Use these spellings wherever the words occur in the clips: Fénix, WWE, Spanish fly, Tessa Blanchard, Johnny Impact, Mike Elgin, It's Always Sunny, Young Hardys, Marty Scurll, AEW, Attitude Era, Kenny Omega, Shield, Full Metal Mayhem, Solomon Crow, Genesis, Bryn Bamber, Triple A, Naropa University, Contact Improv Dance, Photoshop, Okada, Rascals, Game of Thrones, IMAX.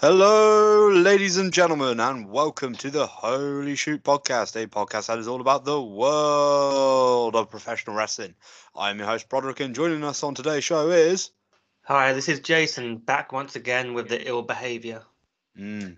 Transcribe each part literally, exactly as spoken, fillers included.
Hello, ladies and gentlemen, and welcome to the Holy Shoot podcast, a podcast that is all about the world of professional wrestling. I'm your host, Broderick, and joining us on today's show is... Hi, this is Jason, back once again with the ill behaviour. Mm.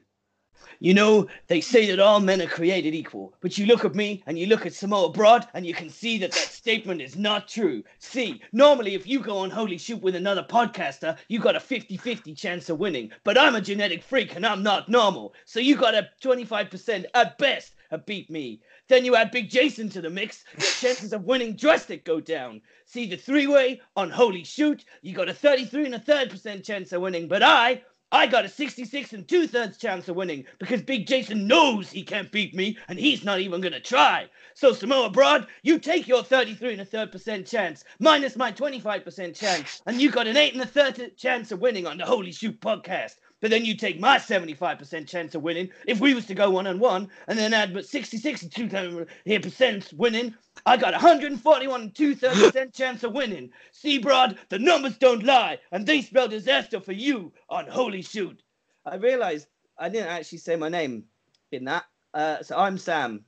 You know, they say that all men are created equal, but you look at me and you look at Samoa Broad and you can see that that statement is not true. See, normally if you go on Holy Shoot with another podcaster, you got a fifty-fifty chance of winning, but I'm a genetic freak and I'm not normal, so you got a twenty-five percent at best of beat me. Then you add Big Jason to the mix, the chances of winning drastic go down. See, the three-way on Holy Shoot, you got a thirty-three and a third percent chance of winning, but I... I got a sixty-six and two-thirds chance of winning because Big Jason knows he can't beat me and he's not even going to try. So, Samoa Broad, you take your thirty-three and a third percent chance minus my twenty-five percent chance and you got an eight and a third chance of winning on the Holy Shoot podcast. But then you take my seventy-five percent chance of winning if we was to go one-on-one and then add but sixty-six and two-thirds winning. I got one hundred forty-one and two-thirds percent chance of winning. See, Broad, the numbers don't lie, and they spell disaster for you on Holy Shoot. I realised I didn't actually say my name in that, uh, so I'm Sam.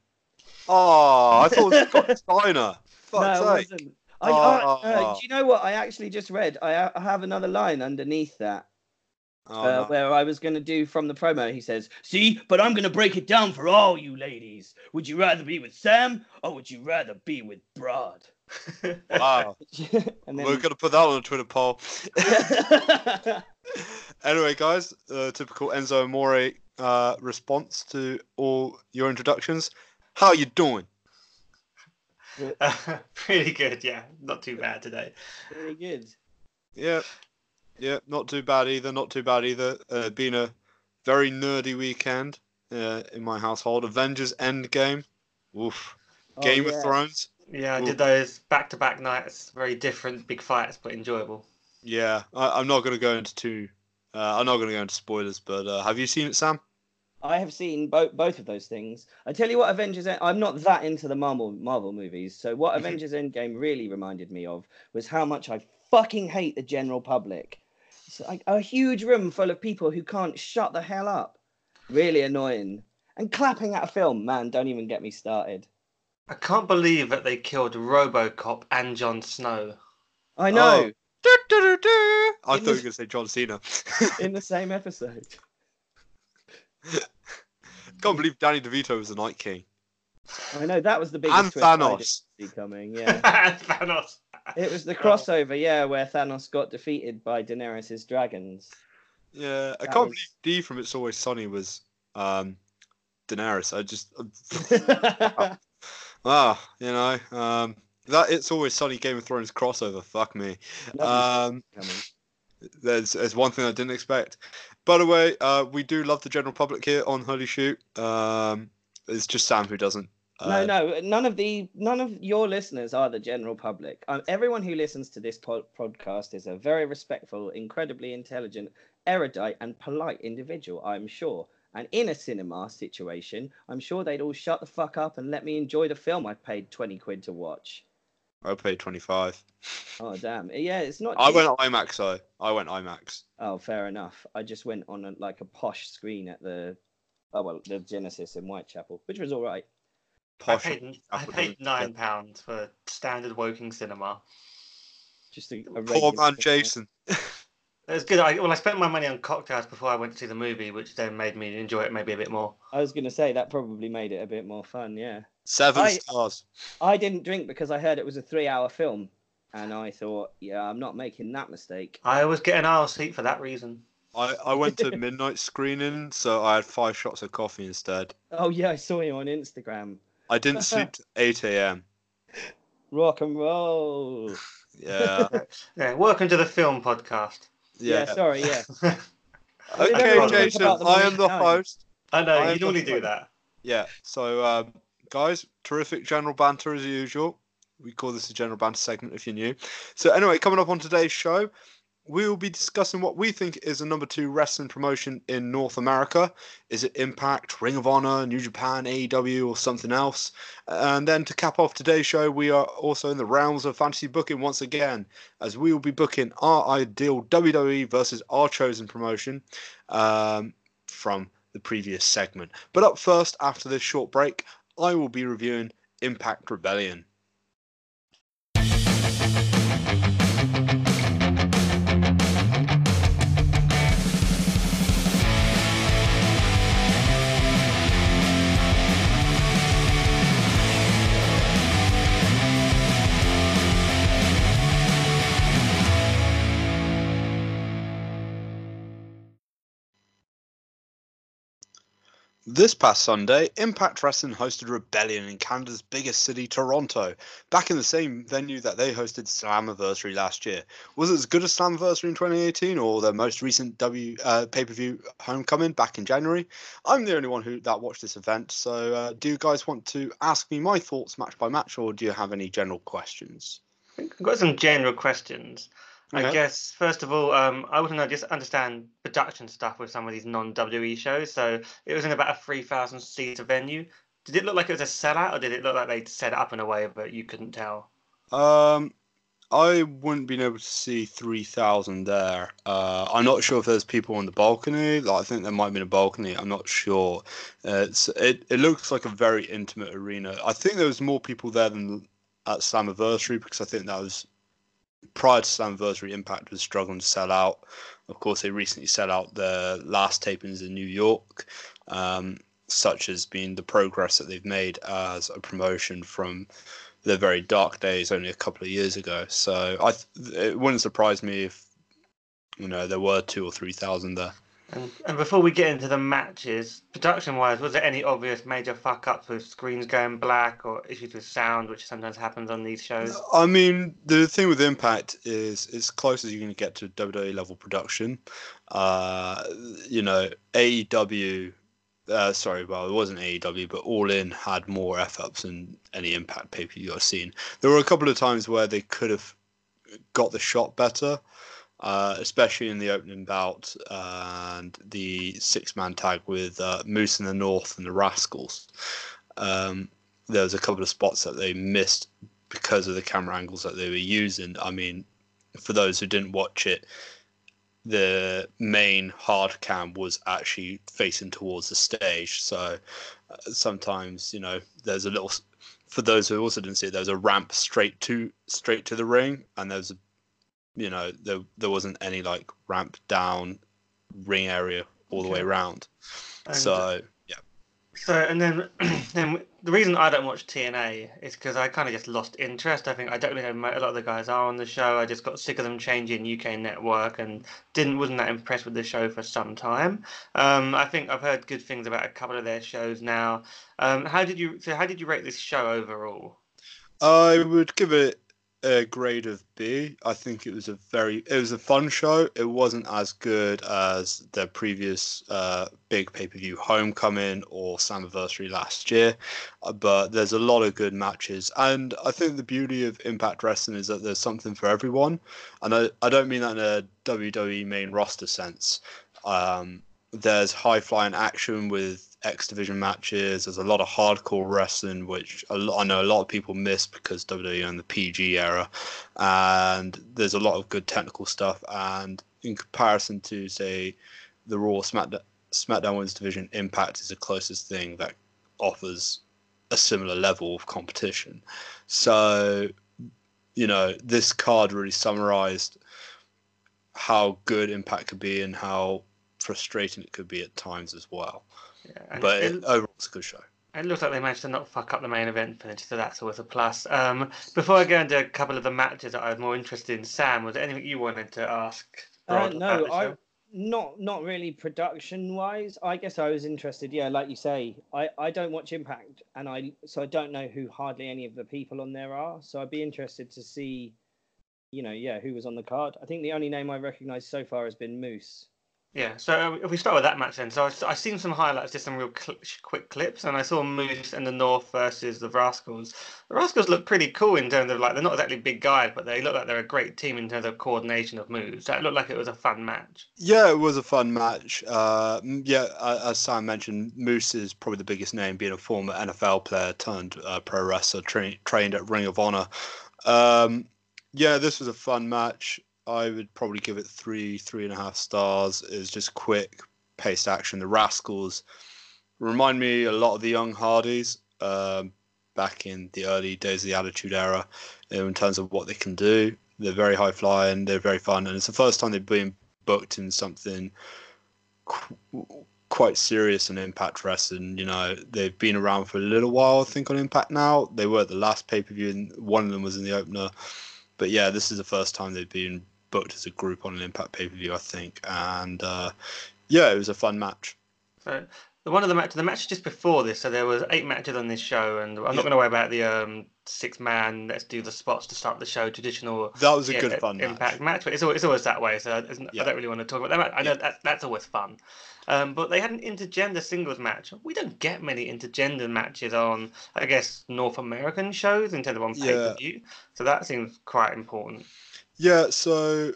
Oh, I thought it was Scott Steiner. Fuck's no, it sake. Wasn't. I, oh. I, uh, do you know what I actually just read? I, I have another line underneath that. Oh, uh, no. Where I was going to do from the promo, he says, see, but I'm going to break it down for all you ladies. Would you rather be with Sam or would you rather be with Broad? Wow. And then... We're going to put that on a Twitter poll. Anyway, guys, uh, typical Enzo Amore uh, response to all your introductions. How are you doing? Uh, pretty good, yeah. Not too bad today. Pretty good. Yeah. Yeah, not too bad either, not too bad either. Uh, been a very nerdy weekend uh, in my household. Avengers Endgame. Oof. Oh, Game yeah. of Thrones. Yeah, Oof. I did those back-to-back nights. Very different, big fights, but enjoyable. Yeah, I, I'm not going to go into too... Uh, I'm not going to go into spoilers, but uh, have you seen it, Sam? I have seen both both of those things. I tell you what, Avengers End- I'm not that into the Marvel Marvel movies, so what Avengers Endgame really reminded me of was how much I fucking hate the general public. It's like a huge room full of people who can't shut the hell up. Really annoying. And clapping at a film, man, don't even get me started. I can't believe that they killed RoboCop and Jon Snow. I know. Oh. Do, do, do, do. I in thought the... you were going to say John Cena. In the same episode. Can't believe Danny DeVito was the Night King. I know, that was the biggest and twist Thanos. I didn't see coming. Yeah. Thanos. It was the crossover, yeah, where Thanos got defeated by Daenerys' dragons. Yeah, I that can't was... believe D from It's Always Sunny was um, Daenerys. I just... Ah, oh, you know, um, that It's Always Sunny Game of Thrones crossover, fuck me. Um, there's, there's one thing I didn't expect. By the way, uh, we do love the general public here on Holy Shoot. Um, it's just Sam who doesn't. No, no, none of the none of your listeners are the general public. Um, everyone who listens to this po- podcast is a very respectful, incredibly intelligent, erudite, and polite individual, I'm sure. And in a cinema situation, I'm sure they'd all shut the fuck up and let me enjoy the film I paid twenty quid to watch. I paid twenty-five. Oh damn! Yeah, it's not. I went IMAX though. I went IMAX. Oh, fair enough. I just went on a, like a posh screen at the, oh well, the Genesis in Whitechapel, which was all right. I paid, I paid nine pounds for standard Woking cinema. Just a, a poor man, Jason. It was good. I, well, I spent my money on cocktails before I went to see the movie, which then made me enjoy it maybe a bit more. I was going to say that probably made it a bit more fun. Yeah. Seven I, stars. I didn't drink because I heard it was a three-hour film, and I thought, yeah, I'm not making that mistake. I always get an aisle seat for that reason. I, I went to midnight screening, so I had five shots of coffee instead. Oh yeah, I saw you on Instagram. I didn't sleep till eight a.m. Rock and roll. Yeah. Yeah. Welcome to the film podcast. Yeah. yeah sorry. Yeah. Okay, Jason. I am the host. I know I you normally do that. Yeah. So, um, guys, terrific general banter as usual. We call this a general banter segment if you're new. So, anyway, coming up on today's show, we will be discussing what we think is the number two wrestling promotion in North America. Is it Impact, Ring of Honor, New Japan, A E W, or something else? And then to cap off today's show, we are also in the realms of fantasy booking once again, as we will be booking our ideal W W E versus our chosen promotion. Um, from the previous segment. But up first, after this short break, I will be reviewing Impact Rebellion. This past Sunday, Impact Wrestling hosted Rebellion in Canada's biggest city, Toronto, back in the same venue that they hosted Slammiversary last year. Was it as good as Slammiversary in twenty eighteen or their most recent W uh, pay-per-view Homecoming back in January? I'm the only one who that watched this event, so uh, do you guys want to ask me my thoughts match by match, or do you have any general questions? I've got some general questions. Okay. I guess, first of all, um, I want to just understand production stuff with some of these non-W W E shows. So it was in about a three thousand seater venue. Did it look like it was a sellout, or did it look like they'd set it up in a way but you couldn't tell? Um, I wouldn't be able to see three thousand there. Uh, I'm not sure if there's people on the balcony. Like, I think there might have been a balcony. I'm not sure. Uh, it's, it, it looks like a very intimate arena. I think there was more people there than at Slammiversary, because I think that was... prior to Slammiversary, Impact was struggling to sell out. Of course, they recently set out their last tapings in New York, um, such as being the progress that they've made as a promotion from their very dark days only a couple of years ago. So I th- it wouldn't surprise me if, you know, there were two or three thousand there. And, and before we get into the matches, production-wise, was there any obvious major fuck-ups with screens going black or issues with sound, which sometimes happens on these shows? I mean, the thing with Impact is it's close as you're going to get to W W E-level production. Uh, you know, A E W, uh, sorry, well, it wasn't A E W, but All In had more F-ups than any Impact pay-per-view I've seen. There were a couple of times where they could have got the shot better, Uh, especially in the opening bout uh, and the six-man tag with uh, Moose in the North and the Rascals. Um, there was a couple of spots that they missed because of the camera angles that they were using. I mean, for those who didn't watch it, the main hard cam was actually facing towards the stage. So uh, sometimes, you know, there's a little... For those who also didn't see it, there was a ramp straight to straight to the ring, and there was a You know, there there wasn't any like ramp down ring area all the okay. way around. And so yeah. So and then then the reason I don't watch T N A is because I kind of just lost interest. I think I don't really know a lot of the guys are on the show. I just got sick of them changing U K network and didn't wasn't that impressed with the show for some time. Um, I think I've heard good things about a couple of their shows now. Um, how did you so how did you rate this show overall? I would give it a grade of B. I think it was a very it was a fun show. It wasn't as good as their previous uh big pay-per-view Homecoming or Slammiversary last year, but there's a lot of good matches, and I think the beauty of Impact Wrestling is that there's something for everyone, and I, I don't mean that in a W W E main roster sense. Um there's high-flying action with X Division matches. There's a lot of hardcore wrestling, which a lot, I know a lot of people miss because W W E and the P G era, and there's a lot of good technical stuff. And in comparison to, say, the Raw Smackdown, Smackdown Women's Division, Impact is the closest thing that offers a similar level of competition. So, you know, this card really summarized how good Impact could be and how frustrating it could be at times as well. Yeah, but it, it, overall, it's a good show. It looks like they managed to not fuck up the main event finish, so that's always a plus. Um, before I go into a couple of the matches that I was more interested in, Sam, was there anything you wanted to ask? Uh, no, I, not not really production-wise. I guess I was interested, yeah, like you say. I, I don't watch Impact, and I so I don't know who hardly any of the people on there are, so I'd be interested to see, you know, yeah, who was on the card. I think the only name I recognise so far has been Moose. Yeah, so if we start with that match then, so I've, I've seen some highlights, just some real cl- quick clips, and I saw Moose and the North versus the Rascals. The Rascals look pretty cool in terms of, like, they're not exactly big guys, but they look like they're a great team in terms of coordination of moves. That looked like it was a fun match. Yeah, it was a fun match. Uh, yeah, as Sam mentioned, Moose is probably the biggest name, being a former N F L player turned uh, pro wrestler, tra- trained at Ring of Honor. Um, yeah, this was a fun match. I would probably give it three, three and a half stars. It was just quick, paced action. The Rascals remind me a lot of the Young Hardys um, back in the early days of the Attitude Era in terms of what they can do. They're very high flying, they're very fun, and it's the first time they've been booked in something qu- quite serious in Impact Wrestling. You know, they've been around for a little while, I think, on Impact now. They were at the last pay-per-view, and one of them was in the opener. But yeah, this is the first time they've been booked as a group on an Impact pay-per-view, I think. And uh, yeah, it was a fun match. So the one of the matches, the matches just before this, so there was eight matches on this show, and I'm yeah. not going to worry about the um, six-man, let's do the spots to start the show, traditional That was a yeah, good fun Impact match. match. But it's always, it's always that way, so yeah. I don't really want to talk about that match. I know yeah. that, that's always fun. Um, but they had an intergender singles match. We don't get many intergender matches on, I guess, North American shows in terms of on pay-per-view. Yeah. So that seems quite important. Yeah, so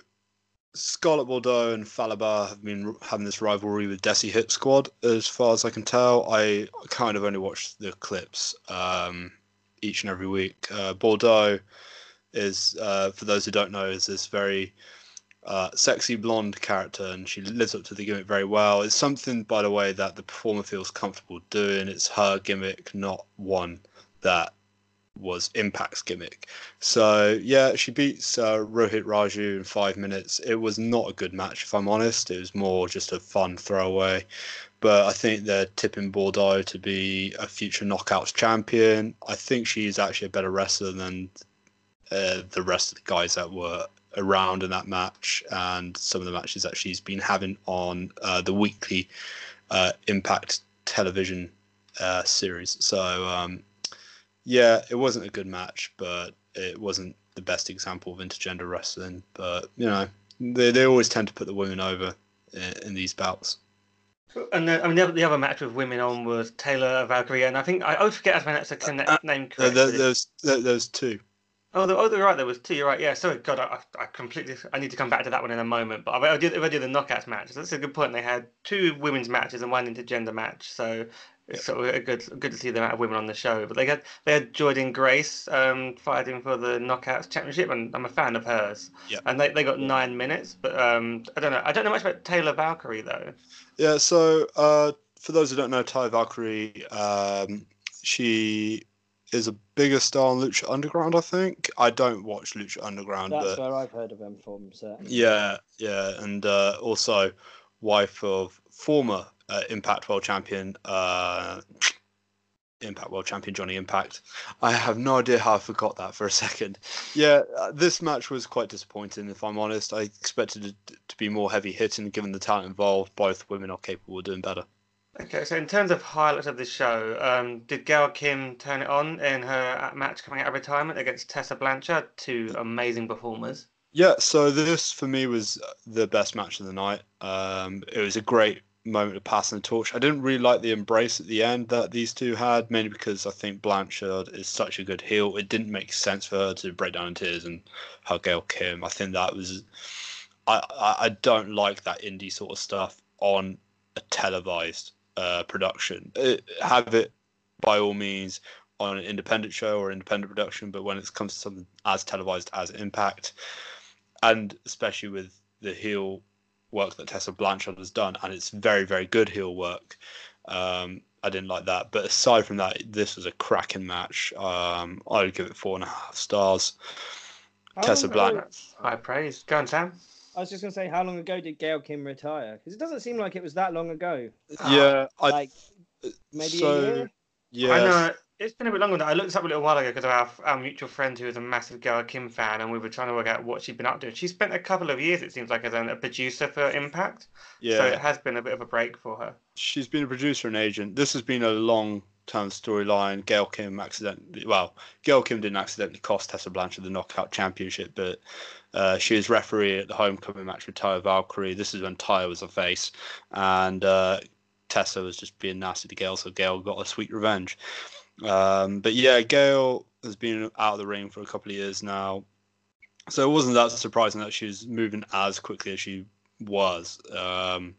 Scarlett Bordeaux and Falaba have been having this rivalry with Desi Hip Squad, as far as I can tell. I kind of only watch the clips um, each and every week. Uh, Bordeaux is, uh, for those who don't know, is this very uh, sexy blonde character, and she lives up to the gimmick very well. It's something, by the way, that the performer feels comfortable doing. It's her gimmick, not one that was Impact's gimmick. So yeah, she beats uh, Rohit Raju in five minutes. It was not a good match, if I'm honest. It was more just a fun throwaway. But I think they're tipping Bordeaux to be a future Knockouts champion. I think she's actually a better wrestler than uh, the rest of the guys that were around in that match, and some of the matches that she's been having on uh, the weekly uh, Impact television uh, series. So um, yeah, it wasn't a good match, but it wasn't the best example of intergender wrestling. But, you know, they they always tend to put the women over in, in these bouts. And the, I mean, the other, the other match with women on was Taylor Valkyrie, and I think I always forget how to pronounce her uh, name correctly. There, there's, there, there's two. Oh, the, oh, you're right. There was two. You're right. Yeah. Sorry, God, I, I completely. I need to come back to that one in a moment. But if I do, if I do the knockouts match, that's a good point. They had two women's matches and one intergender match. So it's sort of a good, good to see the amount of women on the show. But they had, they had Jordan Grace um, fighting for the knockouts championship, and I'm a fan of hers. Yeah. And they, they got nine minutes. But um, I don't know. I don't know much about Taylor Valkyrie though. Yeah. So uh, for those who don't know, Taylor Valkyrie, um, she is a bigger star on Lucha Underground, I think. I don't watch Lucha Underground. That's but... where I've heard of them from, certainly. Yeah, yeah, and uh, also wife of former uh, Impact World Champion, uh, Impact World Champion Johnny Impact. I have no idea how I forgot that for a second. Yeah, this match was quite disappointing, if I'm honest. I expected it to be more heavy-hitting, given the talent involved. Both women are capable of doing better. Okay, so in terms of highlights of this show, um, did Gail Kim turn it on in her match coming out of retirement against Tessa Blanchard? Two amazing performers. Yeah, so this for me was the best match of the night. Um, it was a great moment of passing the torch. I didn't really like the embrace at the end that these two had, mainly because I think Blanchard is such a good heel. It didn't make sense for her to break down in tears and hug Gail Kim. I think that was... I, I, I don't like that indie sort of stuff on a televised Uh, production. It, have it by all means on an independent show or independent production, but when it comes to something as televised as Impact, and especially with the heel work that Tessa Blanchard has done, and it's very, very good heel work, um, I didn't like that. But aside from that, this was a cracking match. Um, I would give it four and a half stars. Oh, Tessa Blanchard. High praise. Go on, Sam. I was just going to say, how long ago did Gail Kim retire? Because it doesn't seem like it was that long ago. Yeah. Uh, I, like, maybe so, a year? Yeah. I know. It's been a bit longer. I looked this up a little while ago because of our, our mutual friend who is a massive Gail Kim fan, and we were trying to work out what she'd been up to. She spent a couple of years, it seems like, as a producer for Impact. Yeah. So it has been a bit of a break for her. She's been a producer and agent. This has been a long term storyline. Gail Kim accidentally... Well, Gail Kim didn't accidentally cost Tessa Blanchard the Knockout Championship, but... Uh, she was referee at the Homecoming match with Tyra Valkyrie. This is when Tyra was a face, and uh, Tessa was just being nasty to Gail, so Gail got a sweet revenge. Um, but yeah, Gail has been out of the ring for a couple of years now, so it wasn't that surprising that she was moving as quickly as she was. Um,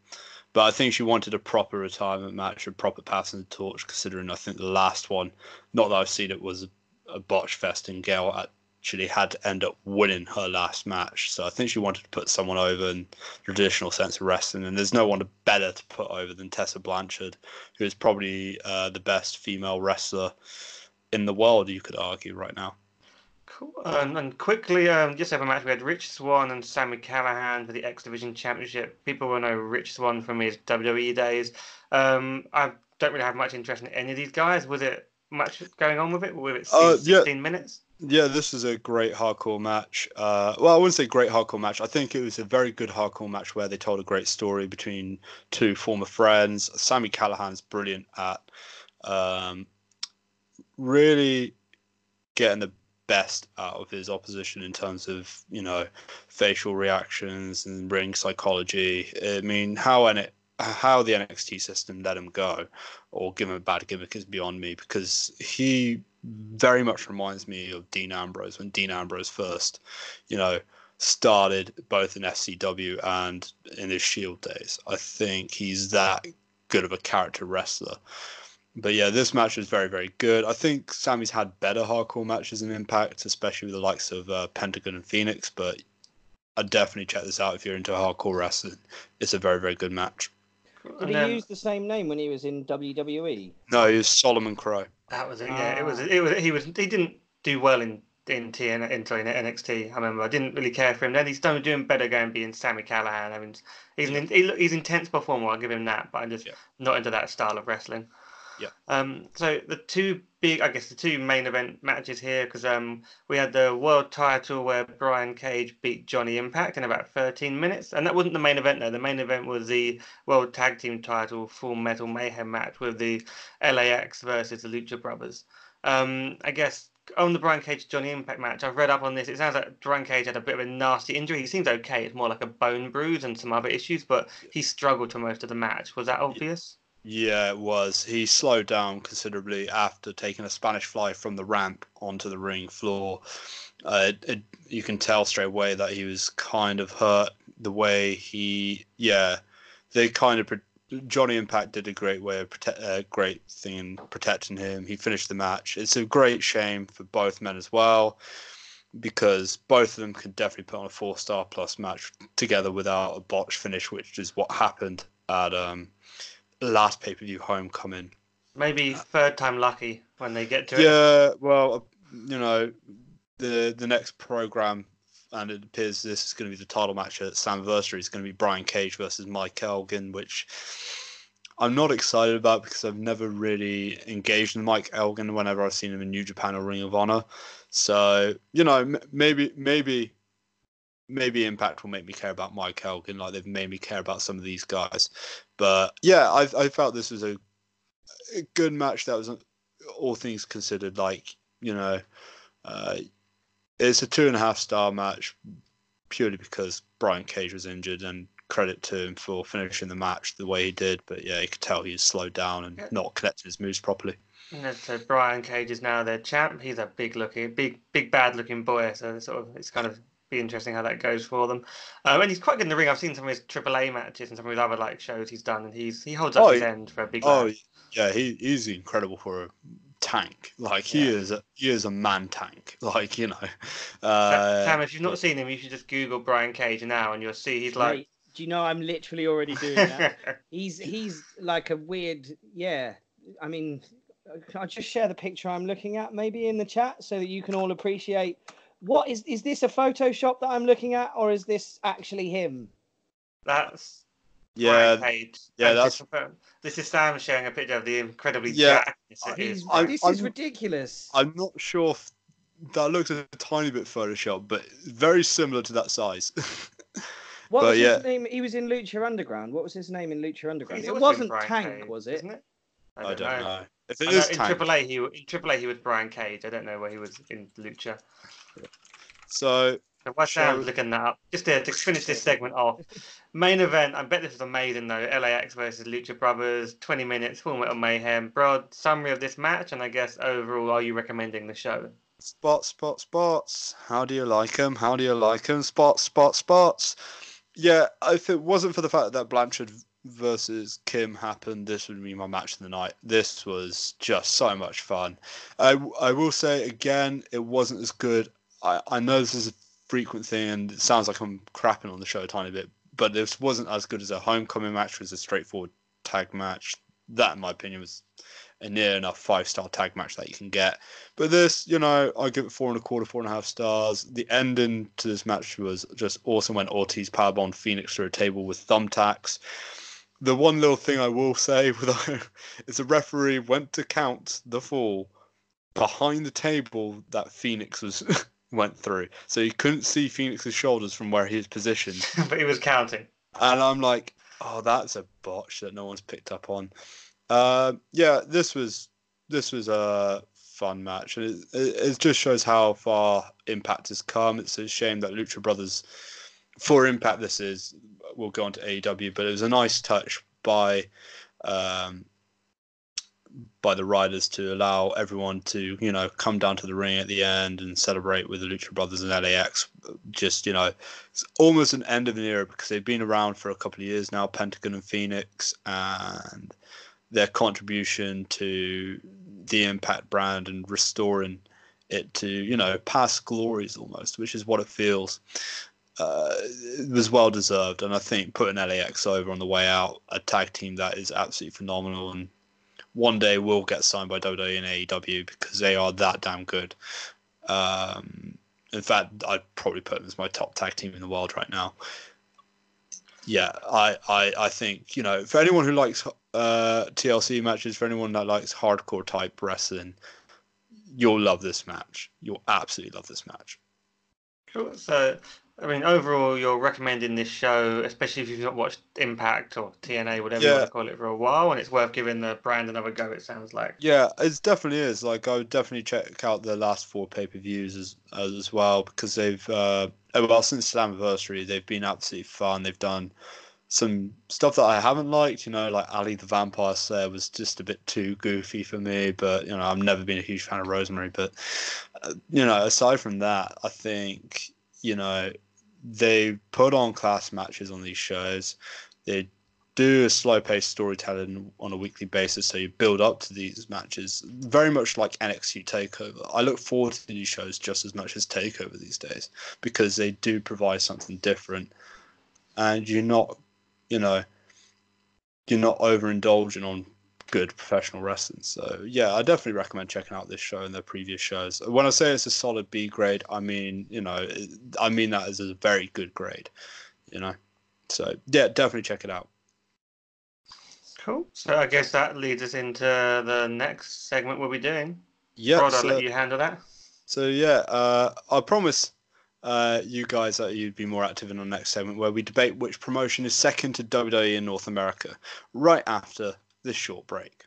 but I think she wanted a proper retirement match, a proper passing the torch, considering I think the last one, not that I've seen it, was a, a botch fest in Gail at actually had to end up winning her last match. So I think she wanted to put someone over in the traditional sense of wrestling, and there's no one better to put over than Tessa Blanchard, who is probably uh, the best female wrestler in the world, you could argue, right now. Cool. Um, and quickly, um, just over match, we had Rich Swann and Sami Callihan for the X Division Championship. People will know Rich Swann from his W W E days. Um, I don't really have much interest in any of these guys. Was it much going on with it? With it uh, sixteen yeah. minutes? Yeah, this is a great hardcore match. Uh, well, I wouldn't say great hardcore match. I think it was a very good hardcore match where they told a great story between two former friends. Sami Callihan's brilliant at um, really getting the best out of his opposition in terms of, you know, facial reactions and ring psychology. I mean, how and it how the N X T system let him go or give him a bad gimmick is beyond me, because he very much reminds me of Dean Ambrose when Dean Ambrose first, you know, started both in S C W and in his Shield days. I think he's that good of a character wrestler. But yeah, this match is very, very good. I think Sami's had better hardcore matches in Impact, especially with the likes of uh, Pentagon and Fénix, but I'd definitely check this out if you're into hardcore wrestling. It's a very, very good match. Did he use the same name when he was in W W E? No, he was Solomon Crow. That was it. Yeah, ah. it was. It was. He was. He didn't do well in in T N A, in N X T. I remember. I didn't really care for him. Then he's done doing better going being Sami Callihan. I mean, he's an, he, he's intense performer. I'll give him that. But I'm just yeah. not into that style of wrestling. Yeah. Um. So the two big, I guess, the two main event matches here, because um we had the world title where Brian Cage beat Johnny Impact in about thirteen minutes, and that wasn't the main event though. The main event was the world tag team title Full Metal Mayhem match with the L A X versus the Lucha Brothers. Um. I guess on the Brian Cage Johnny Impact match, I've read up on this. It sounds like Brian Cage had a bit of a nasty injury. He seems okay. It's more like a bone bruise and some other issues, but he struggled for most of the match. Was that obvious? Yeah. Yeah, it was. He slowed down considerably after taking a Spanish fly from the ramp onto the ring floor. Uh, it, it, you can tell straight away that he was kind of hurt the way he... Yeah, they kind of... Johnny Impact did a great way of prote- uh, great thing in protecting him. He finished the match. It's a great shame for both men as well, because both of them could definitely put on a four-star plus match together without a botch finish, which is what happened at... um. last pay-per-view Homecoming. Maybe third time lucky when they get to yeah, it. Yeah, well, you know, the the next program, and it appears this is going to be the title match at Slammiversary, is going to be Brian Cage versus Mike Elgin, which I'm not excited about because I've never really engaged with Mike Elgin whenever I've seen him in New Japan or Ring of Honor. So, you know, m- maybe maybe... Maybe Impact will make me care about Mike Elgin, like they've made me care about some of these guys. But yeah, I I felt this was a, a good match. That was, all things considered, like, you know, uh, it's a two and a half star match purely because Brian Cage was injured, and credit to him for finishing the match the way he did. But yeah, you could tell he was slowed down and not connecting his moves properly. So Brian Cage is now their champ. He's a big looking, big big bad looking boy. So sort of it's kind of. Be interesting how that goes for them. Um, and he's quite good in the ring. I've seen some of his Triple A matches and some of his other like shows he's done, and he's he holds up oh, his end for a big. Oh match. yeah, he he's incredible for a tank. Like he yeah. is, a, he is a man tank. Like, you know. Uh, Sam, if you've not seen him, you should just Google Brian Cage now, and you'll see he's like. Wait, do you know I'm literally already doing that? he's he's like a weird. Yeah, I mean, I'll just share the picture I'm looking at maybe in the chat so that you can all appreciate. What is is this a Photoshop that I'm looking at, or is this actually him? That's yeah, Cage. yeah. That's this is Sam sharing a picture of the incredibly yeah. Jacked it is. I, this I'm, is ridiculous. I'm not sure if that looks a tiny bit Photoshop, but very similar to that size. What but was yeah. his name? He was in Lucha Underground. What was his name in Lucha Underground? It wasn't Tank, Cage, was it? Isn't it? I don't, I don't know. know. If it I is know, Tank. In Triple A, he in Triple A he was Brian Cage. I don't know where he was in Lucha. So, so what's that? Looking that up just to, to finish this segment off. Main event, I bet this was amazing though. L A X versus Lucha Brothers, twenty minutes, Full Metal Mayhem. Broad summary of this match, and I guess overall, are you recommending the show? Spots, spots, spots. How do you like them? How do you like them? Spots, spots, spots. Yeah, if it wasn't for the fact that Blanchard versus Kim happened, this would be my match of the night. This was just so much fun. I I will say again, it wasn't as good I, I know this is a frequent thing, and it sounds like I'm crapping on the show a tiny bit, but this wasn't as good as a Homecoming match, which was a straightforward tag match. That, in my opinion, was a near enough five-star tag match that you can get. But this, you know, I give it four and a quarter, four and a half stars. The ending to this match was just awesome when Ortiz powerbombed Fénix through a table with thumbtacks. The one little thing I will say is the referee went to count the fall behind the table that Fénix was went through. So you couldn't see Phoenix's shoulders from where he was positioned. But he was counting. And I'm like, oh, that's a botch that no one's picked up on. Uh, yeah, this was this was a fun match, and it, it, it just shows how far Impact has come. It's a shame that Lucha Brothers, for Impact, this is will go on to A E W, but it was a nice touch by um, by the riders to allow everyone to, you know, come down to the ring at the end and celebrate with the Lucha Brothers and L A X. Just, you know, it's almost an end of an era because they've been around for a couple of years now, Pentagon and Fénix, and their contribution to the Impact brand and restoring it to, you know, past glories almost, which is what it feels. Uh, it was well deserved, and I think putting L A X over on the way out, a tag team that is absolutely phenomenal, and one day will get signed by W W E and A E W because they are that damn good. Um, in fact, I'd probably put them as my top tag team in the world right now. Yeah, I, I, I think, you know, for anyone who likes uh, T L C matches, for anyone that likes hardcore type wrestling, you'll love this match. You'll absolutely love this match. Cool. So, I mean, overall, you're recommending this show, especially if you've not watched Impact or T N A, whatever yeah. you want to call it, for a while, and it's worth giving the brand another go, it sounds like. Yeah, it definitely is. Like, I would definitely check out the last four pay-per-views as, as well, because they've... Uh, Well, since Slammiversary, they've been absolutely fun. They've done some stuff that I haven't liked, you know, like Ali the Vampire Slayer was just a bit too goofy for me. But, you know, I've never been a huge fan of Rosemary. But, uh, you know, aside from that, I think, you know, they put on class matches on these shows. They do a slow-paced storytelling on a weekly basis, so you build up to these matches, very much like N X T TakeOver. I look forward to these shows just as much as TakeOver these days because they do provide something different, and you're not, you know, you're not overindulging on good professional wrestling. So, yeah, I definitely recommend checking out this show and their previous shows. When I say it's a solid B grade, I mean, you know, I mean that as a very good grade, you know. So, yeah, definitely check it out. Cool. So I guess that leads us into the next segment we'll be doing. Yeah. Rod, I'll so, let you handle that. So, yeah, uh, I promise uh, you guys that you'd be more active in our next segment where we debate which promotion is second to W W E in North America right after this short break.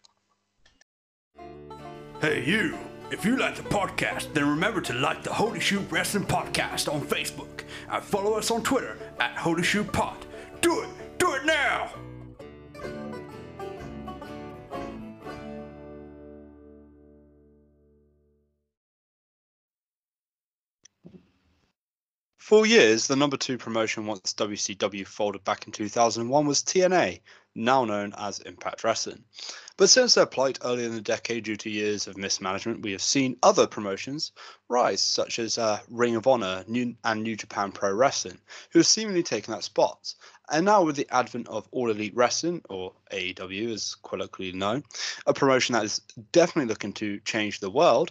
Hey, you. If you like the podcast, then remember to like the Holy Shoot Wrestling Podcast on Facebook and follow us on Twitter at Holy Shoot Pod. Do it. Do it now. For years, the number two promotion once W C W folded back in two thousand one was T N A, now known as Impact Wrestling. But since their plight earlier in the decade due to years of mismanagement, we have seen other promotions rise, such as uh, Ring of Honor New- and New Japan Pro Wrestling, who have seemingly taken that spot. And now with the advent of All Elite Wrestling, or A E W as colloquially known, a promotion that is definitely looking to change the world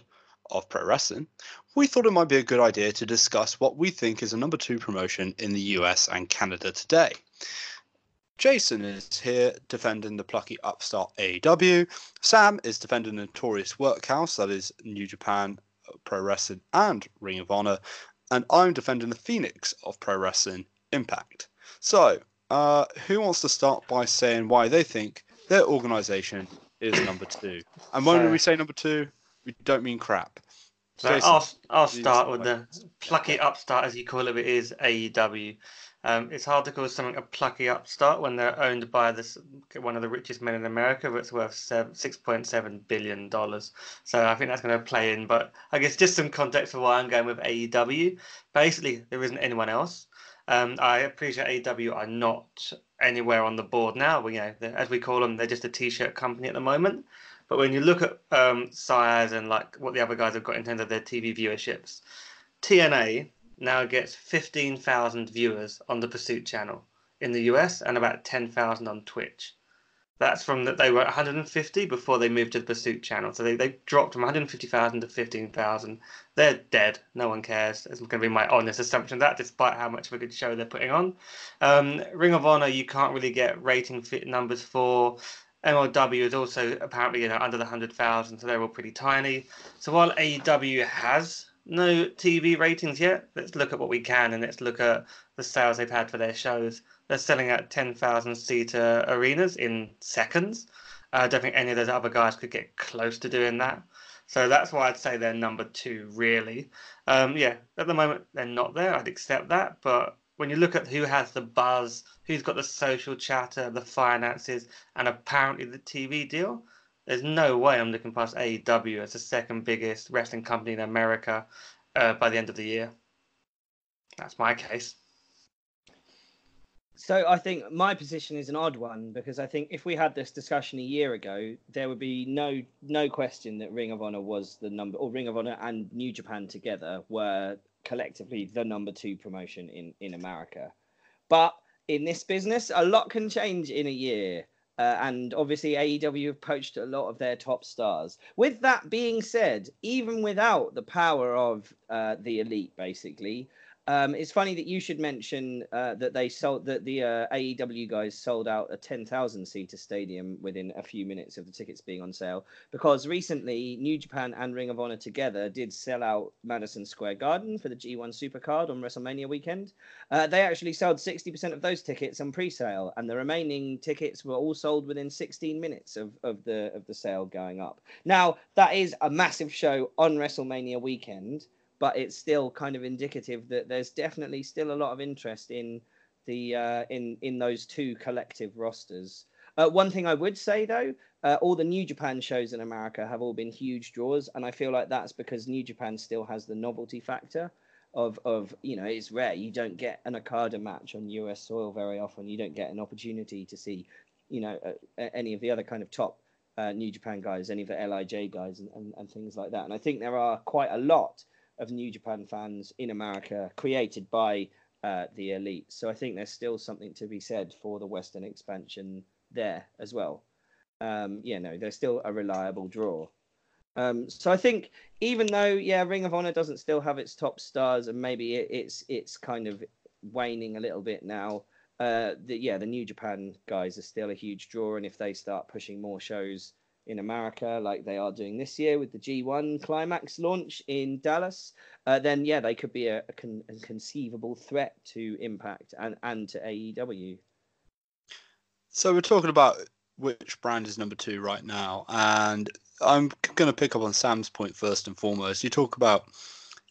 of pro wrestling, we thought it might be a good idea to discuss what we think is a number two promotion in the U S and Canada today. Jason is here defending the plucky upstart A E W. Sam is defending the notorious workhouse that is New Japan Pro Wrestling and Ring of Honor, and I'm defending the Fénix of pro wrestling, Impact. So, uh, who wants to start by saying why they think their organization is number two? And when Sorry. we say number two, we don't mean crap. So Jason, I'll, I'll start with the plucky upstart, as you call it, it is A E W. Um, it's hard to call something a plucky upstart when they're owned by this one of the richest men in America, but it's worth six point seven billion dollars. So I think that's going to play in. But I guess just some context for why I'm going with A E W. Basically, there isn't anyone else. Um, I appreciate A E W are not anywhere on the board now. We, you know, as we call them, they're just a T-shirt company at the moment. But when you look at um, size and like what the other guys have got in terms of their T V viewerships, T N A now gets fifteen thousand viewers on the Pursuit channel in the U S and about ten thousand on Twitch. That's from that they were one hundred fifty before they moved to the Pursuit channel. So they, they dropped from one hundred fifty thousand to fifteen thousand. They're dead. No one cares. It's going to be my honest assumption of that, despite how much of a good show they're putting on. Um, Ring of Honor, you can't really get rating fit numbers for. M L W is also apparently, you know, under the one hundred thousand, so they're all pretty tiny. So while A E W has no T V ratings yet, let's look at what we can and let's look at the sales they've had for their shows. They're selling out ten thousand seater arenas in seconds. I uh, don't think any of those other guys could get close to doing that. So that's why I'd say they're number two, really. Um, yeah, at the moment, they're not there. I'd accept that. But when you look at who has the buzz, who's got the social chatter, the finances, and apparently the T V deal, there's no way I'm looking past A E W as the second biggest wrestling company in America uh, by the end of the year. That's my case. So I think my position is an odd one, because I think if we had this discussion a year ago, there would be no no question that Ring of Honor was the number, or Ring of Honor and New Japan together were collectively the number two promotion in, in America. But in this business, a lot can change in a year. Uh, and obviously A E W have poached a lot of their top stars. With that being said, even without the power of uh, the elite, basically, um, it's funny that you should mention uh, that they sold that the uh, A E W guys sold out a ten thousand seater stadium within a few minutes of the tickets being on sale, because recently New Japan and Ring of Honor together did sell out Madison Square Garden for the G one Supercard on WrestleMania weekend. Uh, they actually sold sixty percent of those tickets on pre-sale, and the remaining tickets were all sold within sixteen minutes of, of the of the sale going up. Now, that is a massive show on WrestleMania weekend, but it's still kind of indicative that there's definitely still a lot of interest in the uh, in in those two collective rosters. Uh, one thing I would say, though, uh, all the New Japan shows in America have all been huge draws, and I feel like that's because New Japan still has the novelty factor of, of you know, it's rare. You don't get an Okada match on U S soil very often. You don't get an opportunity to see, you know, uh, any of the other kind of top uh, New Japan guys, any of the L I J guys and, and, and things like that. And I think there are quite a lot of New Japan fans in America created by uh, the elite. So I think there's still something to be said for the Western expansion there as well. Um, yeah, no, they're still a reliable draw. Um, so I think even though, yeah, Ring of Honor doesn't still have its top stars, and maybe it, it's it's kind of waning a little bit now, Uh, the, yeah, the New Japan guys are still a huge draw, and if they start pushing more shows in America, like they are doing this year with the G one Climax launch in Dallas, uh, then yeah, they could be a, a, con- a conceivable threat to Impact and, and to A E W. So we're talking about which brand is number two right now, and I'm going to pick up on Sam's point first and foremost. You talk about,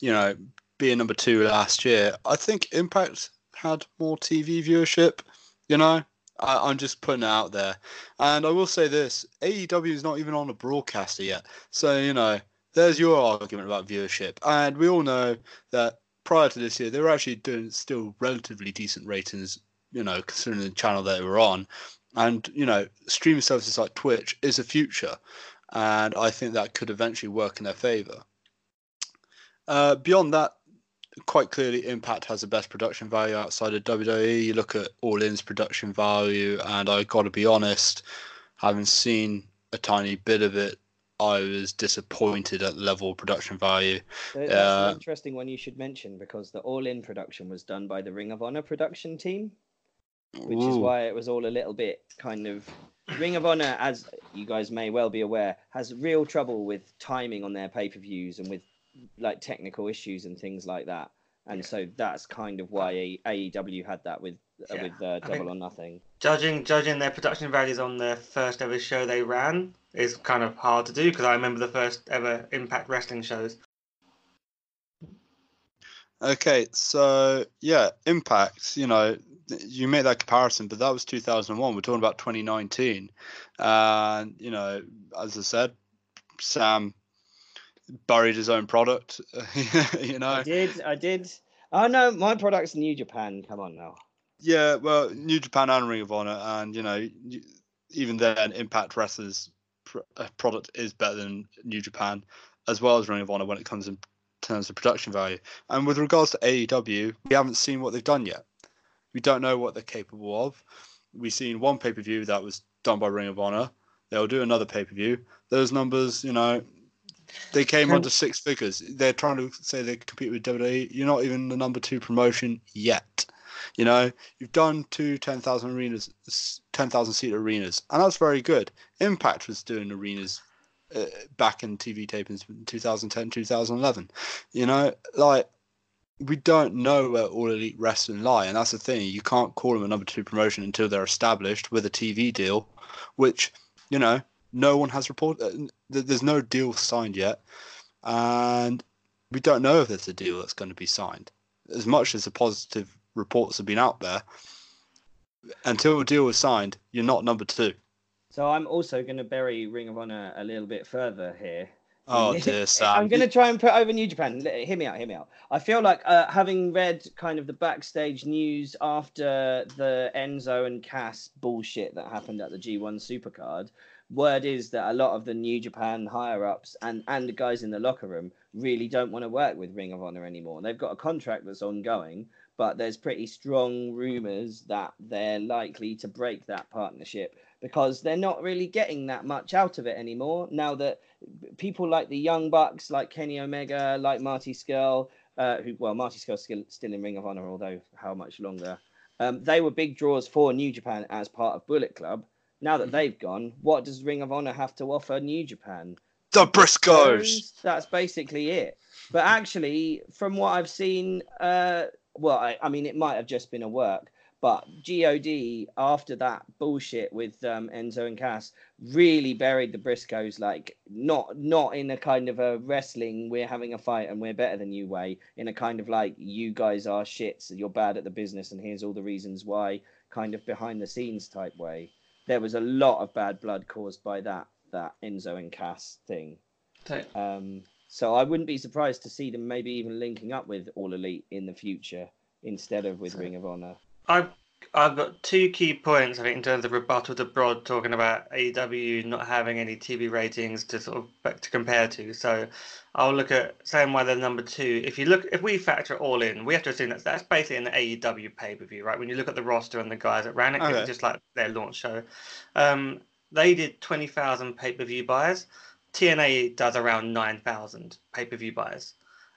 you know, being number two last year. I think Impact had more T V viewership, you know. I, I'm just putting it out there. And I will say this, A E W is not even on a broadcaster yet. So, you know, there's your argument about viewership. And we all know that prior to this year, they were actually doing still relatively decent ratings, you know, considering the channel they were on. And, you know, streaming services like Twitch is the future. And I think that could eventually work in their favour. Uh, beyond that, quite clearly, Impact has the best production value outside of W W E. You look at All In's production value, and I got to be honest, having seen a tiny bit of it, I was disappointed at the level of production value. So that's uh, an interesting one you should mention, because the All In production was done by the Ring of Honor production team, which ooh. Is why it was all a little bit kind of... Ring of Honor, as you guys may well be aware, has real trouble with timing on their pay-per-views and with like technical issues and things like that, and yeah. So that's kind of why A E W had that with yeah. with uh, Double I mean, or Nothing. Judging judging their production values on their first ever show they ran is kind of hard to do, because I remember the first ever Impact Wrestling shows. Okay, so yeah, Impact. You know, you make that comparison, but that was two thousand one. We're talking about twenty nineteen, and you know, as I said, Sam buried his own product. You know, I did I did oh no my product's New Japan, come on now. Yeah, well, New Japan and Ring of Honor, and you know, even then Impact Wrestling's product is better than New Japan as well as Ring of Honor when it comes in terms of production value. And with regards to A E W, we haven't seen what they've done yet. We don't know what they're capable of. We've seen one pay-per-view that was done by Ring of Honor. They'll do another pay-per-view. Those numbers, you know, they came under six figures. They're trying to say they compete with W W E. You're not even the number two promotion yet. You know, you've done two ten thousand arenas, ten thousand seat arenas, and that's very good. Impact was doing arenas uh, back in T V tapings in two thousand ten, two thousand eleven. You know, like, we don't know where All Elite Wrestling lie, and that's the thing. You can't call them a number two promotion until they're established with a T V deal, which, you know, no one has reported. There's no deal signed yet, and we don't know if there's a deal that's going to be signed. As much as the positive reports have been out there, until a deal is signed, you're not number two. So I'm also going to bury Ring of Honor a little bit further here. Oh dear, Sam. I'm going to try and put over New Japan. Hear me out, hear me out. I feel like uh, having read kind of the backstage news after the Enzo and Cass bullshit that happened at the G one Supercard, word is that a lot of the New Japan higher-ups and, and the guys in the locker room really don't want to work with Ring of Honor anymore. They've got a contract that's ongoing, but there's pretty strong rumours that they're likely to break that partnership because they're not really getting that much out of it anymore now that people like the Young Bucks, like Kenny Omega, like Marty Scurll, uh, who, well, Marty Scurll's still, still in Ring of Honor, although how much longer. Um, they were big draws for New Japan as part of Bullet Club. Now that they've gone, what does Ring of Honor have to offer New Japan? The Briscoes! That's basically it. But actually, from what I've seen, uh, well, I, I mean, it might have just been a work, but G O D, after that bullshit with um, Enzo and Cass, really buried the Briscoes, like, not not in a kind of a wrestling, we're having a fight and we're better than you way, in a kind of like, you guys are shits, so you're bad at the business, and here's all the reasons why, kind of behind-the-scenes type way. There was a lot of bad blood caused by that that Enzo and Cass thing. Um, so I wouldn't be surprised to see them maybe even linking up with All Elite in the future instead of with so, Ring of Honor. I've, I've got two key points, I think, in terms of rebuttal to Broad talking about A E W not having any T V ratings to sort of to compare to. So I'll look at saying why they're number two. If you look, if we factor All In, we have to assume that that's basically an A E W pay-per-view, right? When you look at the roster and the guys that ran it, okay. It's just like their launch show. Um, they did twenty thousand pay-per-view buys. T N A does around nine thousand pay-per-view buys.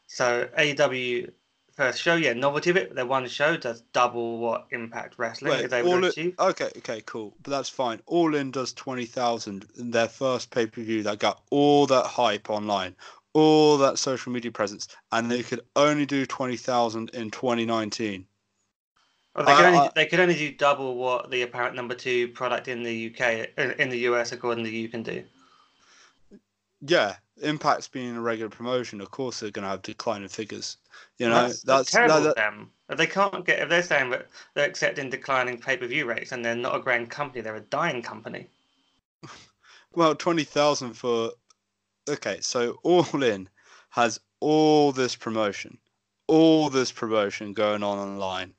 So A E W first show, yeah, novelty of it. Their one show does double what Impact Wrestling Wait, is able to achieve. Okay, okay, cool. But that's fine. All In does twenty thousand in their first pay-per-view that got all that hype online, all that social media presence, and they could only do twenty thousand in twenty nineteen. Well, they, could uh, only, they could only do double what the apparent number two product in the U K, in the U S, according to you, can do. Yeah, Impact's being a regular promotion, of course they're going to have declining figures. You know, that's, that's, that's terrible that, that, them. If they can't get, if they're saying that they're accepting declining pay-per-view rates and they're not a grand company, they're a dying company. Well, twenty thousand for. Okay, so All In has all this promotion, all this promotion going on online,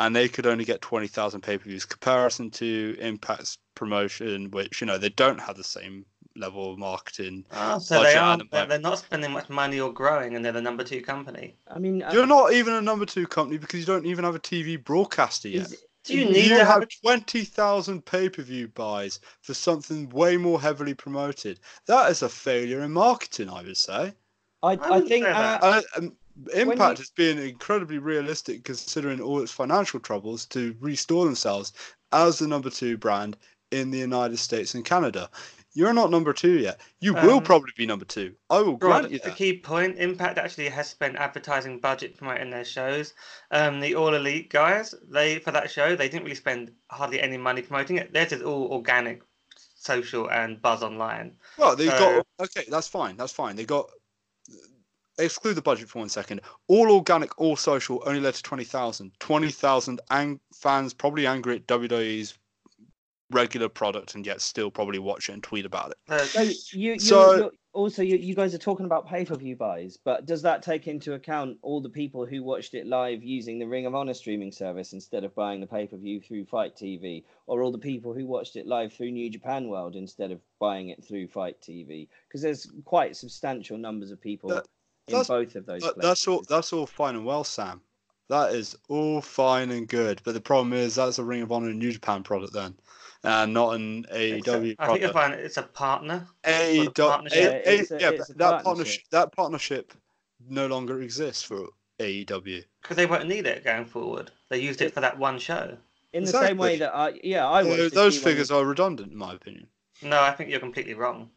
and they could only get twenty thousand pay-per-views. Comparison to Impact's promotion, which, you know, they don't have the same level of marketing. Oh, so they are, they're not spending much money or growing, and they're the number two company. I mean, you're I, not even a number two company because you don't even have a T V broadcaster yet. It, do you need you to have, have twenty thousand pay-per-view buys for something way more heavily promoted? That is a failure in marketing, I would say. I, I, I think uh, uh, Impact has been incredibly realistic considering all its financial troubles to restore themselves as the number two brand in the United States and Canada. You're not number two yet. You um, will probably be number two. I will grant right, you that. The key point, Impact actually has spent advertising budget promoting their shows. Um, the All Elite guys, they for that show, they didn't really spend hardly any money promoting it. Theirs is all organic, social, and buzz online. Well, they've so, got... Okay, that's fine. That's fine. They got... Exclude the budget for one second. All organic, all social, only led to twenty thousand. twenty thousand ang- fans probably angry at W W E's regular product and yet still probably watch it and tweet about it. So, you, you, so you're, also you, you guys are talking about pay-per-view buys, but does that take into account all the people who watched it live using the Ring of Honor streaming service instead of buying the pay-per-view through Fight T V, or all the people who watched it live through New Japan World instead of buying it through Fight T V? Because there's quite substantial numbers of people that, in that's, both of those that, places. That's all, that's all fine and well, Sam. That is all fine and good. But the problem is that's a Ring of Honor and New Japan product then. And uh, not an A E W product. I think you'll find it's a partner. A, a partnership. A, a, a, yeah, a, but that, partnership. Partnership, that partnership no longer exists for A E W. Because they won't need it going forward. They used it for that one show. In exactly. the same way that I, yeah, I yeah, those figures one. Are redundant, in my opinion. No, I think you're completely wrong.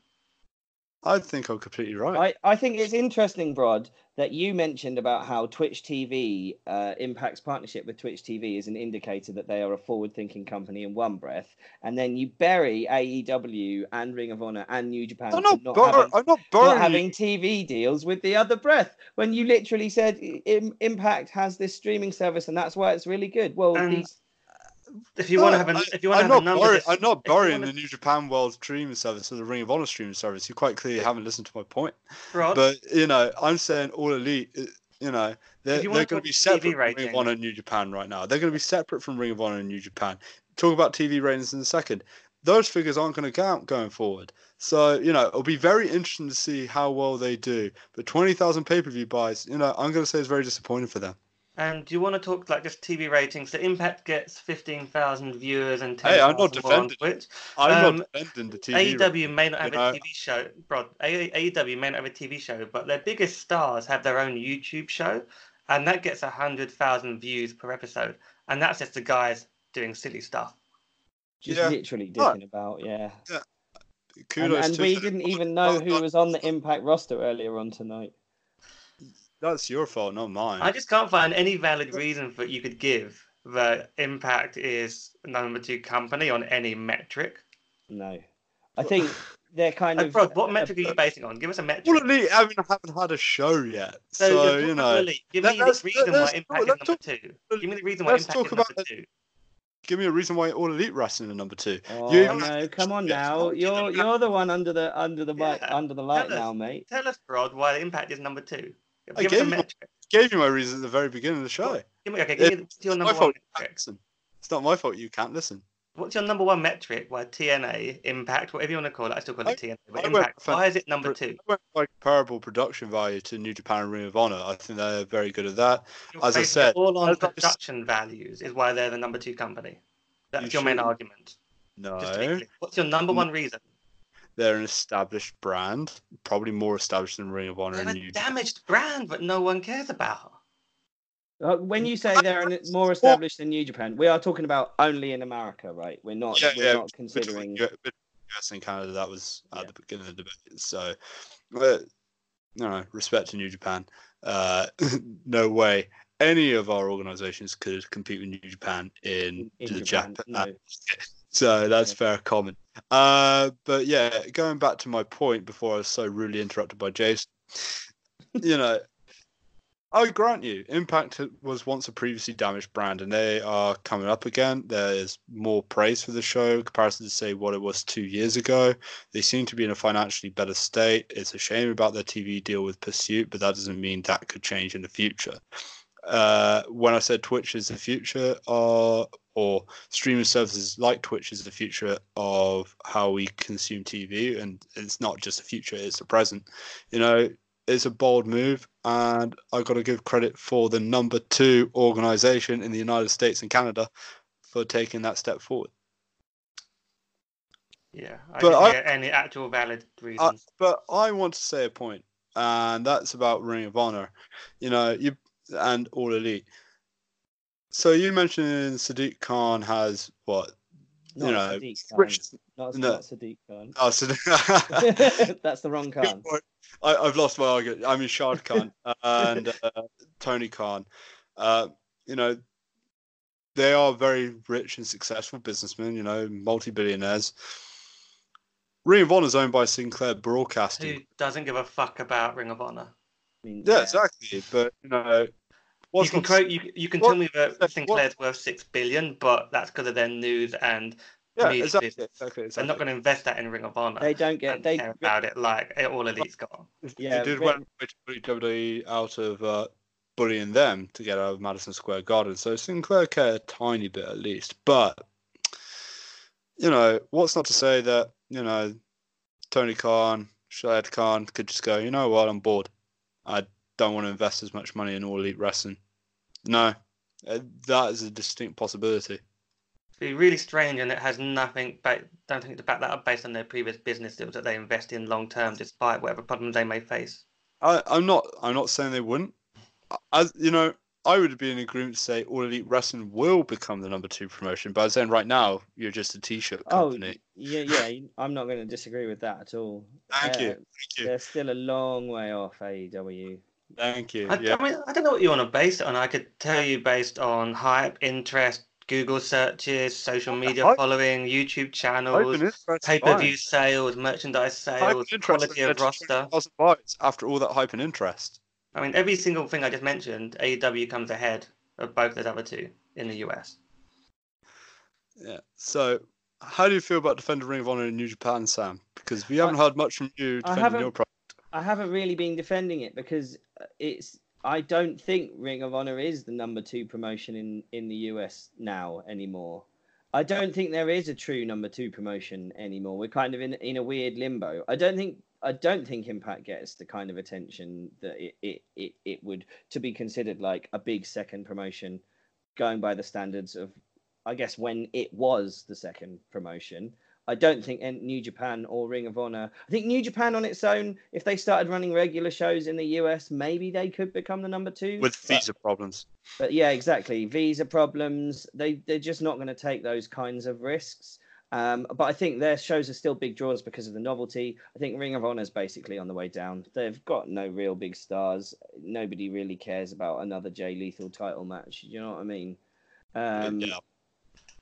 I think I'm completely right. I, I think it's interesting, Brod, that you mentioned about how Twitch T V, uh, Impact's partnership with Twitch T V is an indicator that they are a forward-thinking company in one breath, and then you bury A E W and Ring of Honor and New Japan I'm not, not, bur- having, I'm not, not having T V deals with the other breath, when you literally said Im- Impact has this streaming service and that's why it's really good. Well, um, these... If you no, want to have an, if you want I'm to have not a bury, I'm not burying the New Japan World streaming service or the Ring of Honor streaming service. You quite clearly haven't listened to my point. Rod, but you know, I'm saying All Elite. You know, they're, you they're going to be separate from Ring of Honor and New Japan right now. They're going to be separate from Ring of Honor and New Japan. Talk about T V ratings in a second. Those figures aren't going to count going forward. So you know, it'll be very interesting to see how well they do. But twenty thousand pay-per-view buys, you know, I'm going to say it's very disappointing for them. And do you want to talk like just T V ratings? So Impact gets fifteen thousand viewers and ten thousand hey, I'm not more on Twitch. I'm um, not defending the T V. A E W may not have you a know? T V show, bro. A E W may not have a T V show, but their biggest stars have their own YouTube show, and that gets one hundred thousand views per episode. And that's just the guys doing silly stuff. Just yeah. literally dicking right. about, yeah. yeah. Kudos and and we them. didn't even know who was on the Impact roster earlier on tonight. That's your fault, not mine. I just can't find any valid reason for you could give that Impact is number two company on any metric. No. I think they're kind of... Bro, what metric are you basing on? Give us a metric. All Elite haven't, haven't had a show yet. So, so you know... Elite, give, me let's, let's, let's, let's talk, give me the reason why Impact is number about, two. Give me a reason why All Elite Wrestling is number two. Oh, you, no, come on now. You're you're the one under the under the, yeah. under the light tell now, us, mate. Tell us, Brod, why Impact is number two. Give I gave you, my, gave you my reason at the very beginning of the show. Give me, okay, give it, me your number one metric. It's not my fault you can't listen. What's your number one metric why T N A, Impact, whatever you want to call it, I still call it I, T N A, but I Impact, for, why is it number two? I went by comparable production value to New Japan and Ring of Honor. I think they're very good at that. You're as I said... all on production just, values is why they're the number two company. That's you your should, main argument. No. Just what's your number one reason? They're an established brand, probably more established than Ring of Honor. They're and a damaged brand that no one cares about. Uh, when you say they're an, more established than New Japan, we are talking about only in America, right? We're not, yeah, we're yeah, not considering... Between, between U S and Canada, that was at yeah. the beginning of the debate. So, uh, no, respect to New Japan. Uh, no way any of our organisations could compete with New Japan in, in the Japan. Japan no. So that's yeah. fair comment. Uh, but yeah, going back to my point before I was so rudely interrupted by Jason, you know, I grant you, Impact was once a previously damaged brand and they are coming up again. There is more praise for the show in comparison to, say, what it was two years ago. They seem to be in a financially better state. It's a shame about their T V deal with Pursuit, but that doesn't mean that could change in the future. Uh, when I said Twitch is the future uh, or streaming services like Twitch is the future of how we consume T V, and it's not just the future, it's the present. You know, it's a bold move, and I've got to give credit for the number two organisation in the United States and Canada for taking that step forward. Yeah, I but didn't I, hear any actual valid reasons. I, but I want to say a point, and that's about Ring of Honor. You know, you and All Elite. So you mentioned Sadiq Khan has what? Not you know, Sadiq Khan. Rich, not, no. not Sadiq Khan. Oh, Sadiq. That's the wrong Khan. I, I've lost my argument. I mean, Shard Khan and uh, Tony Khan. Uh, you know, they are very rich and successful businessmen. You know, multi-billionaires. Ring of Honor is owned by Sinclair Broadcasting. Who doesn't give a fuck about Ring of Honor? I mean, yeah, yeah, exactly. But you know, you can quote, you, you can what, tell me that Sinclair's what, worth six billion, but that's because of their news and yeah, media exactly, business. Exactly, exactly. They're not going to invest that in Ring of Honor. They don't get they care about it like All Elite's got. Yeah, they did went W W E out of uh, bullying them to get out of Madison Square Garden, so Sinclair cared a tiny bit at least. But you know, what's not to say that you know Tony Khan, Shahid Khan could just go, you know what, I'm bored. I don't want to invest as much money in All Elite Wrestling. No, that is a distinct possibility. It'd be really strange, and it has nothing back, don't think to back that up based on their previous business deals that they invest in long term, despite whatever problems they may face. I, I'm not. I'm not saying they wouldn't. As you know, I would be in agreement to say All Elite Wrestling will become the number two promotion, but as in right now, you're just a T-shirt company. Oh, yeah, yeah. I'm not going to disagree with that at all. Thank uh, you. Thank you. They're still a long way off A E W. Thank you. I, yeah. I mean, I don't know what you want to base it on. I could tell you based on hype, interest, Google searches, social media hype, following, YouTube channels, pay-per-view sales, merchandise sales, quality of roster. After all that hype and interest. I mean, every single thing I just mentioned, A E W comes ahead of both those other two in the U S. Yeah. So, how do you feel about defending Ring of Honor in New Japan, Sam? Because we haven't I, heard much from you defending your product. I haven't really been defending it because it's. I don't think Ring of Honor is the number two promotion in, in the U S now anymore. I don't think there is a true number two promotion anymore. We're kind of in in a weird limbo. I don't think. I don't think Impact gets the kind of attention that it, it, it, it would to be considered like a big second promotion going by the standards of, I guess, when it was the second promotion. I don't think New Japan or Ring of Honor. I think New Japan on its own, if they started running regular shows in the U S, maybe they could become the number two. With visa but, problems. But yeah, exactly. Visa problems. They, they're just not going to take those kinds of risks. Um, but I think their shows are still big draws because of the novelty. I think Ring of Honor's basically on the way down. They've got no real big stars. Nobody really cares about another Jay Lethal title match. You know what I mean? Um, yeah.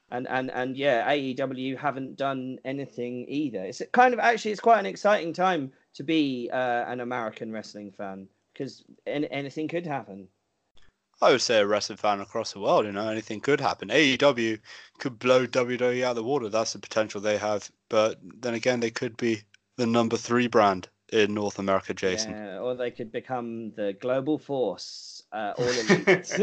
And, and, and yeah, A E W haven't done anything either. It's kind of actually, it's quite an exciting time to be uh, an American wrestling fan because any, anything could happen. I would say a wrestling fan across the world, you know, anything could happen. A E W could blow W W E out of the water. That's the potential they have. But then again, they could be the number three brand in North America, Jason. Yeah, or they could become the global force, uh, all elite.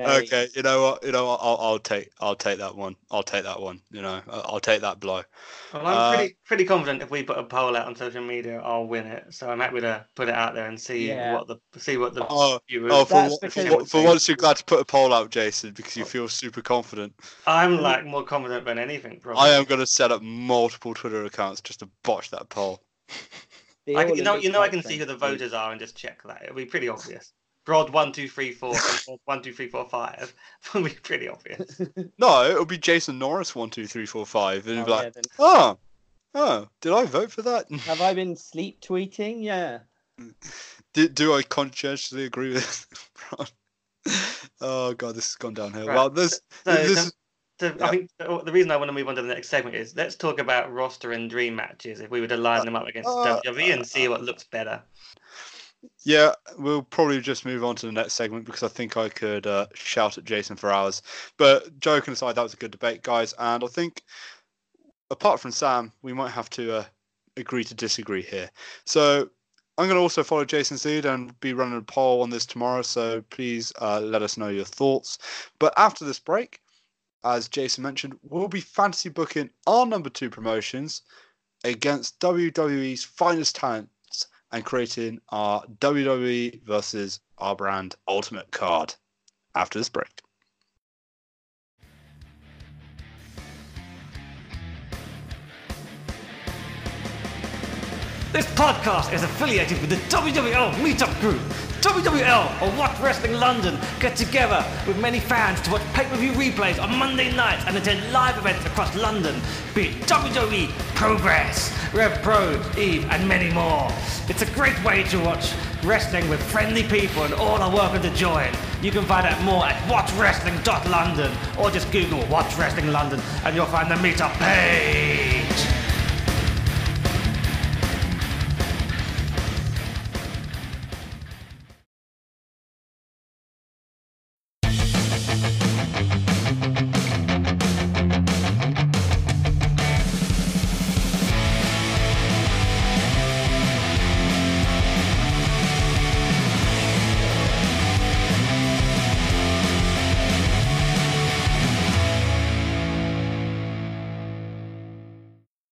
Okay, you know what? You know, I'll, I'll take, I'll take that one. I'll take that one. You know, I'll take that blow. Well, I'm uh, pretty, pretty confident if we put a poll out on social media, I'll win it. So I'm happy to put it out there and see yeah. what the, see what the. Oh, viewers oh for, what, for, what, for once, you're glad to put a poll out, Jason, because you feel super confident. I'm like more confident than anything. Probably. I am going to set up multiple Twitter accounts just to botch that poll. I can, you know, you know I can see who the voters are and just check that. It'll be pretty obvious. Broad one two three four, one two three four five. It'll be pretty obvious. No, it'll be Jason Norris one two three four five, and oh, be like, yeah, then... oh, oh, did I vote for that? Have I been sleep tweeting? Yeah. Do, do I conscientiously agree with Broad? Oh god, this has gone downhill. Right. Well, this so, this. So... So yeah. I think the reason I want to move on to the next segment is let's talk about roster and dream matches if we were to line them up against uh, W W E and see what looks better. Yeah, we'll probably just move on to the next segment because I think I could uh, shout at Jason for hours. But joking aside, that was a good debate, guys. And I think apart from Sam, we might have to uh, agree to disagree here. So I'm going to also follow Jason's lead and be running a poll on this tomorrow. So please uh, let us know your thoughts. But after this break, as Jason mentioned, we'll be fantasy booking our number two promotions against W W E's finest talents and creating our W W E versus our brand ultimate card after this break. This podcast is affiliated with the W W L Meetup Group. W W L, or Watch Wrestling London, get together with many fans to watch pay-per-view replays on Monday nights and attend live events across London, be it W W E, Progress, Rev Pro, Eve, and many more. It's a great way to watch wrestling with friendly people, and all are welcome to join. You can find out more at watch wrestling dot london, or just Google Watch Wrestling London, and you'll find the meetup page.